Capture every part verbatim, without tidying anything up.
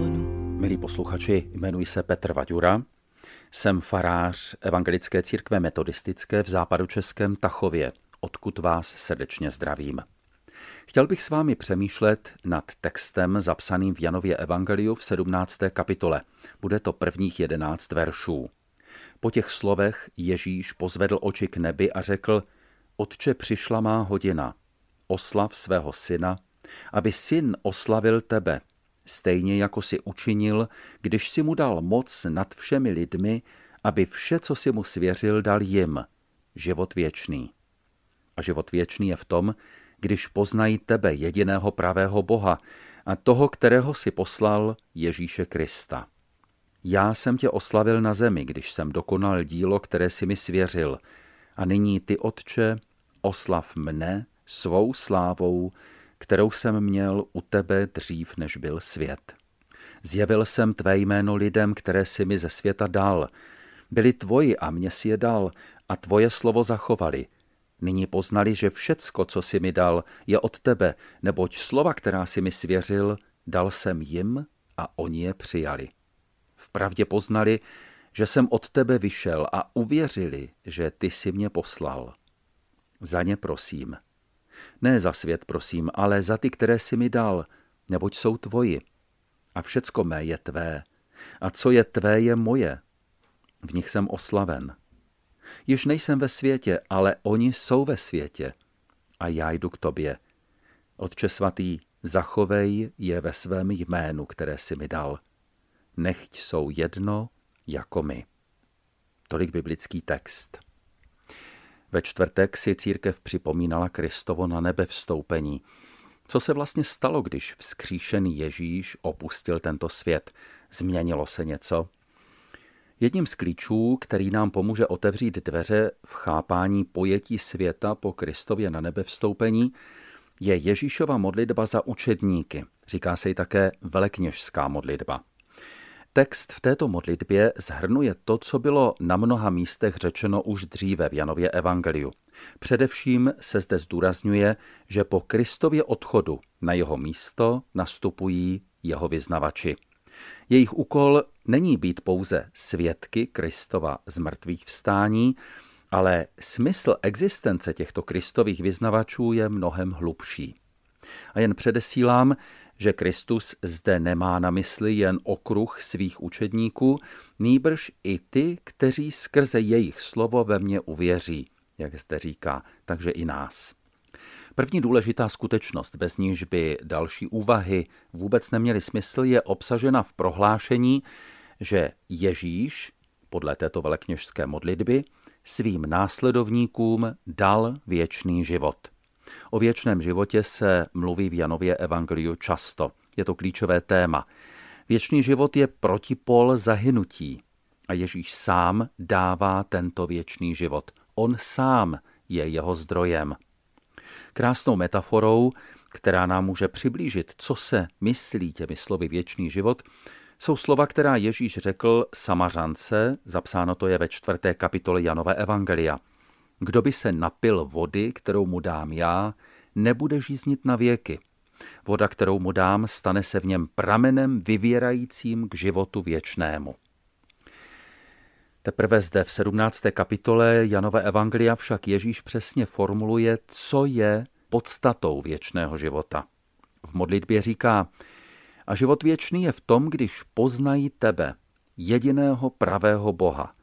mikrofonu. Milí posluchači, jmenuji se Petr Vaďura. Jsem farář Evangelické církve metodistické v západočeském Tachově, odkud vás srdečně zdravím. Chtěl bych s vámi přemýšlet nad textem zapsaným v Janově Evangeliu v sedmnácté kapitole. Bude to prvních jedenáct veršů. Po těch slovech Ježíš pozvedl oči k nebi a řekl: Otče, přišla má hodina. Oslav svého syna, aby syn oslavil tebe, stejně jako si učinil, když si mu dal moc nad všemi lidmi, aby vše, co si mu svěřil, dal jim, život věčný. A život věčný je v tom, když poznají tebe, jediného pravého Boha, a toho, kterého si poslal, Ježíše Krista. Já jsem tě oslavil na zemi, když jsem dokonal dílo, které si mi svěřil, a nyní ty, Otče, oslav mne svou slávou, kterou jsem měl u tebe dřív, než byl svět. Zjevil jsem tvé jméno lidem, které si mi ze světa dal. Byli tvoji a mě si je dal a tvoje slovo zachovali. Nyní poznali, že všecko, co si mi dal, je od tebe, neboť slova, která si mi svěřil, dal jsem jim a oni je přijali. Vpravdě poznali, že jsem od tebe vyšel a uvěřili, že ty jsi mě poslal. Za ně prosím. Ne za svět prosím, ale za ty, které jsi mi dal, neboť jsou tvoji. A všecko mé je tvé. A co je tvé, je moje. V nich jsem oslaven. Již nejsem ve světě, ale oni jsou ve světě. A já jdu k tobě. Otče svatý, zachovej je ve svém jménu, které jsi mi dal. Nechť jsou jedno jako my. Tolik biblický text. Ve čtvrtek si církev připomínala Kristovo na nebe vstoupení. Co se vlastně stalo, když vzkříšený Ježíš opustil tento svět? Změnilo se něco? Jedním z klíčů, který nám pomůže otevřít dveře v chápání pojetí světa po Kristově na nebe vstoupení, je Ježíšova modlitba za učedníky. Říká se jí také velekněžská modlitba. Text v této modlitbě shrnuje to, co bylo na mnoha místech řečeno už dříve v Janově Evangeliu. Především se zde zdůrazňuje, že po Kristově odchodu na jeho místo nastupují jeho vyznavači. Jejich úkol není být pouze svědky Kristova zmrtvých vstání, ale smysl existence těchto Kristových vyznavačů je mnohem hlubší. A jen předesílám, že Kristus zde nemá na mysli jen okruh svých učedníků, nýbrž i ty, kteří skrze jejich slovo ve mně uvěří, jak zde říká, takže i nás. První důležitá skutečnost, bez níž by další úvahy vůbec neměly smysl, je obsažena v prohlášení, že Ježíš, podle této velekněžské modlitby, svým následovníkům dal věčný život. O věčném životě se mluví v Janově Evangeliu často. Je to klíčové téma. Věčný život je protipol zahynutí a Ježíš sám dává tento věčný život. On sám je jeho zdrojem. Krásnou metaforou, která nám může přiblížit, co se myslí těmi slovy věčný život, jsou slova, která Ježíš řekl Samařance, zapsáno to je ve čtvrté kapitole Janova Evangelia. Kdo by se napil vody, kterou mu dám já, nebude žíznit na věky. Voda, kterou mu dám, stane se v něm pramenem vyvěrajícím k životu věčnému. Teprve zde v sedmnácté kapitole Janova Evangelia však Ježíš přesně formuluje, co je podstatou věčného života. V modlitbě říká: a život věčný je v tom, když poznají tebe, jediného pravého Boha,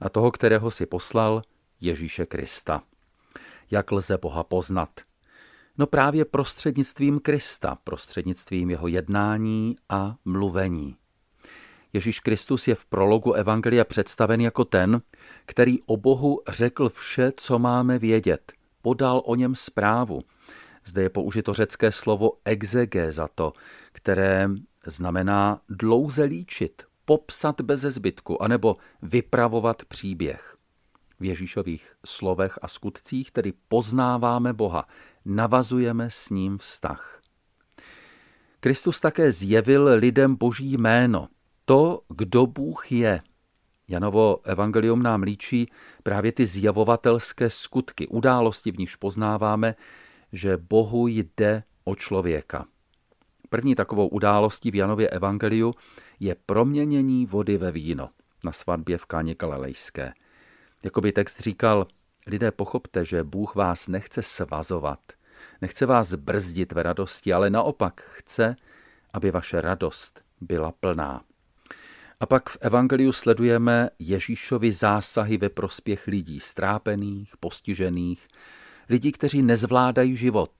a toho, kterého si poslal, Ježíše Krista. Jak lze Boha poznat? No právě prostřednictvím Krista, prostřednictvím jeho jednání a mluvení. Ježíš Kristus je v prologu Evangelia představen jako ten, který o Bohu řekl vše, co máme vědět, podal o něm zprávu. Zde je použito řecké slovo exegéza, to, které znamená dlouze líčit, popsat beze zbytku, anebo vypravovat příběh. V Ježíšových slovech a skutcích tedy poznáváme Boha, navazujeme s ním vztah. Kristus také zjevil lidem Boží jméno, to, kdo Bůh je. Janovo evangelium nám líčí právě ty zjevovatelské skutky, události, v nichž poznáváme, že Bohu jde o člověka. První takovou událostí v Janově evangeliu je proměnění vody ve víno na svatbě v Káně Galilejské. Jakoby text říkal, lidé, pochopte, že Bůh vás nechce svazovat, nechce vás brzdit ve radosti, ale naopak chce, aby vaše radost byla plná. A pak v evangeliu sledujeme Ježíšovi zásahy ve prospěch lidí strápených, postižených, lidí, kteří nezvládají život.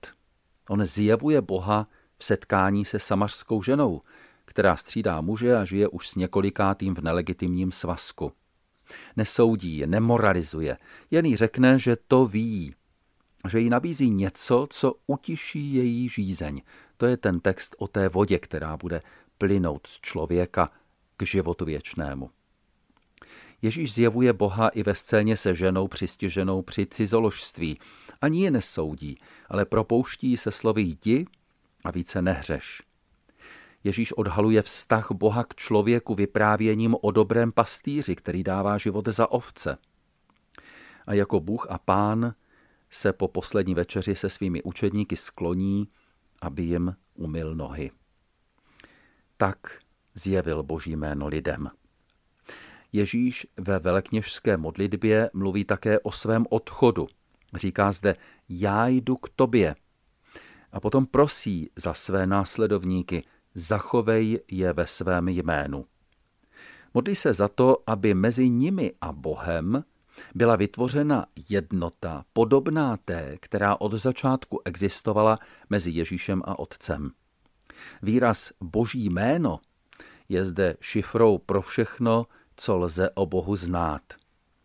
On zjevuje Boha v setkání se samařskou ženou, která střídá muže a žije už s několikátým v nelegitimním svazku. Nesoudí, nemoralizuje, jen jí řekne, že to ví, že jí nabízí něco, co utiší její žízeň. To je ten text o té vodě, která bude plynout z člověka k životu věčnému. Ježíš zjevuje Boha i ve scéně se ženou přistiženou při cizoložství. Ani ji nesoudí, ale propouští se slovy jdi a více nehřeš. Ježíš odhaluje vztah Boha k člověku vyprávěním o dobrém pastýři, který dává život za ovce. A jako Bůh a Pán se po poslední večeři se svými učedníky skloní, aby jim umyl nohy. Tak zjevil Boží jméno lidem. Ježíš ve velekněžské modlitbě mluví také o svém odchodu. Říká zde, já jdu k tobě. A potom prosí za své následovníky, zachovej je ve svém jménu. Modlí se za to, aby mezi nimi a Bohem byla vytvořena jednota, podobná té, která od začátku existovala mezi Ježíšem a Otcem. Výraz Boží jméno je zde šifrou pro všechno, co lze o Bohu znát.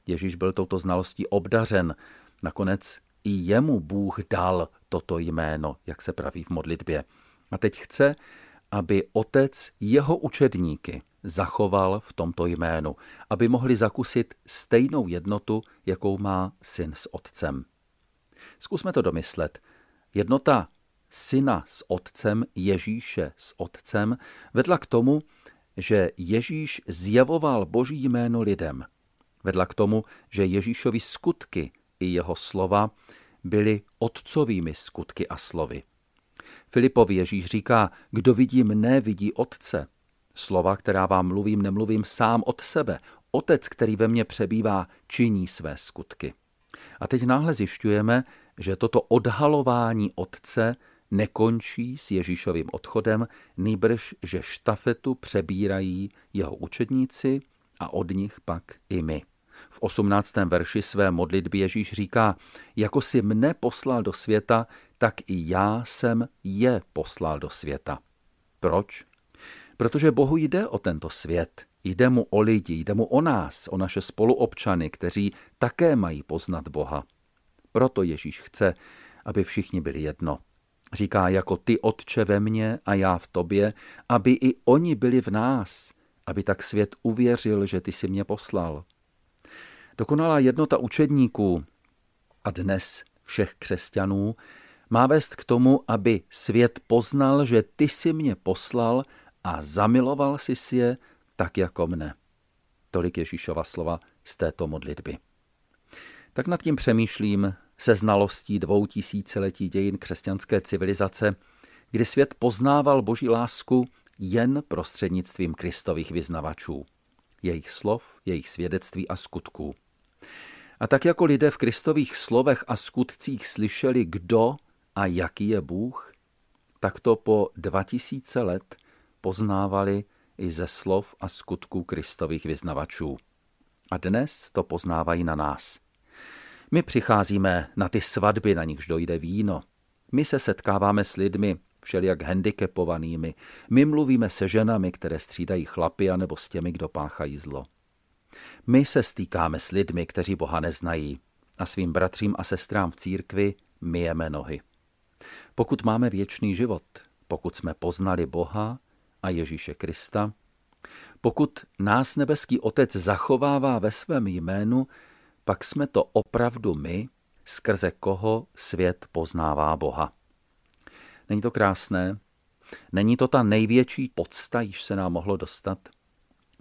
Ježíš byl touto znalostí obdařen. Nakonec i jemu Bůh dal toto jméno, jak se praví v modlitbě. A teď chce, aby Otec jeho učedníky zachoval v tomto jménu, aby mohli zakusit stejnou jednotu, jakou má Syn s Otcem. Zkusme to domyslet. Jednota Syna s Otcem, Ježíše s Otcem, vedla k tomu, že Ježíš zjevoval Boží jméno lidem. Vedla k tomu, že Ježíšovi skutky i jeho slova byly otcovými skutky a slovy. Filipovi Ježíš říká, kdo vidí mne, vidí Otce. Slova, která vám mluvím, nemluvím sám od sebe. Otec, který ve mně přebývá, činí své skutky. A teď náhle zjišťujeme, že toto odhalování Otce nekončí s Ježíšovým odchodem, nýbrž, že štafetu přebírají jeho učedníci a od nich pak i my. V osmnáctém verši své modlitby Ježíš říká, jako si mne poslal do světa, tak i já jsem je poslal do světa. Proč? Protože Bohu jde o tento svět, jde mu o lidi, jde mu o nás, o naše spoluobčany, kteří také mají poznat Boha. Proto Ježíš chce, aby všichni byli jedno. Říká, jako ty, Otče, ve mně a já v tobě, aby i oni byli v nás, aby tak svět uvěřil, že ty jsi mě poslal. Dokonalá jednota učedníků a dnes všech křesťanů má vést k tomu, aby svět poznal, že ty jsi mě poslal a zamiloval jsi je tak jako mne. Tolik Ježíšova slova z této modlitby. Tak nad tím přemýšlím se znalostí dvou tisíciletí dějin křesťanské civilizace, kdy svět poznával Boží lásku jen prostřednictvím Kristových vyznavačů, jejich slov, jejich svědectví a skutků. A tak jako lidé v Kristových slovech a skutcích slyšeli, kdo a jaký je Bůh, tak to po dva tisíce let poznávali i ze slov a skutků Kristových vyznavačů. A dnes to poznávají na nás. My přicházíme na ty svatby, na nichž dojde víno. My se setkáváme s lidmi všelijak handicapovanými. My mluvíme se ženami, které střídají chlapy, anebo s těmi, kdo páchají zlo. My se stýkáme s lidmi, kteří Boha neznají, a svým bratřím a sestrám v církvi myjeme nohy. Pokud máme věčný život, pokud jsme poznali Boha a Ježíše Krista, pokud nás nebeský Otec zachovává ve svém jménu, pak jsme to opravdu my, skrze koho svět poznává Boha. Není to krásné? Není to ta největší podsta, již se nám mohlo dostat?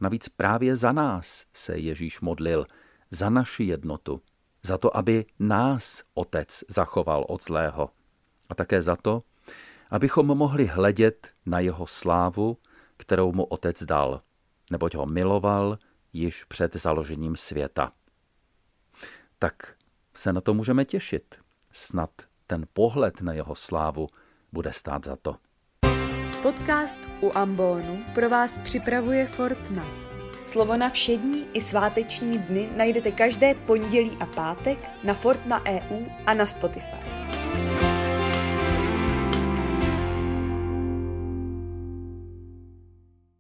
Navíc právě za nás se Ježíš modlil, za naši jednotu, za to, aby nás Otec zachoval od zlého. A také za to, abychom mohli hledět na jeho slávu, kterou mu Otec dal, neboť ho miloval již před založením světa. Tak se na to můžeme těšit. Snad ten pohled na jeho slávu bude stát za to. Podcast U ambonu pro vás připravuje Fortna. Slovo na všední i sváteční dny najdete každé pondělí a pátek na Fortna tečka e u a na Spotify.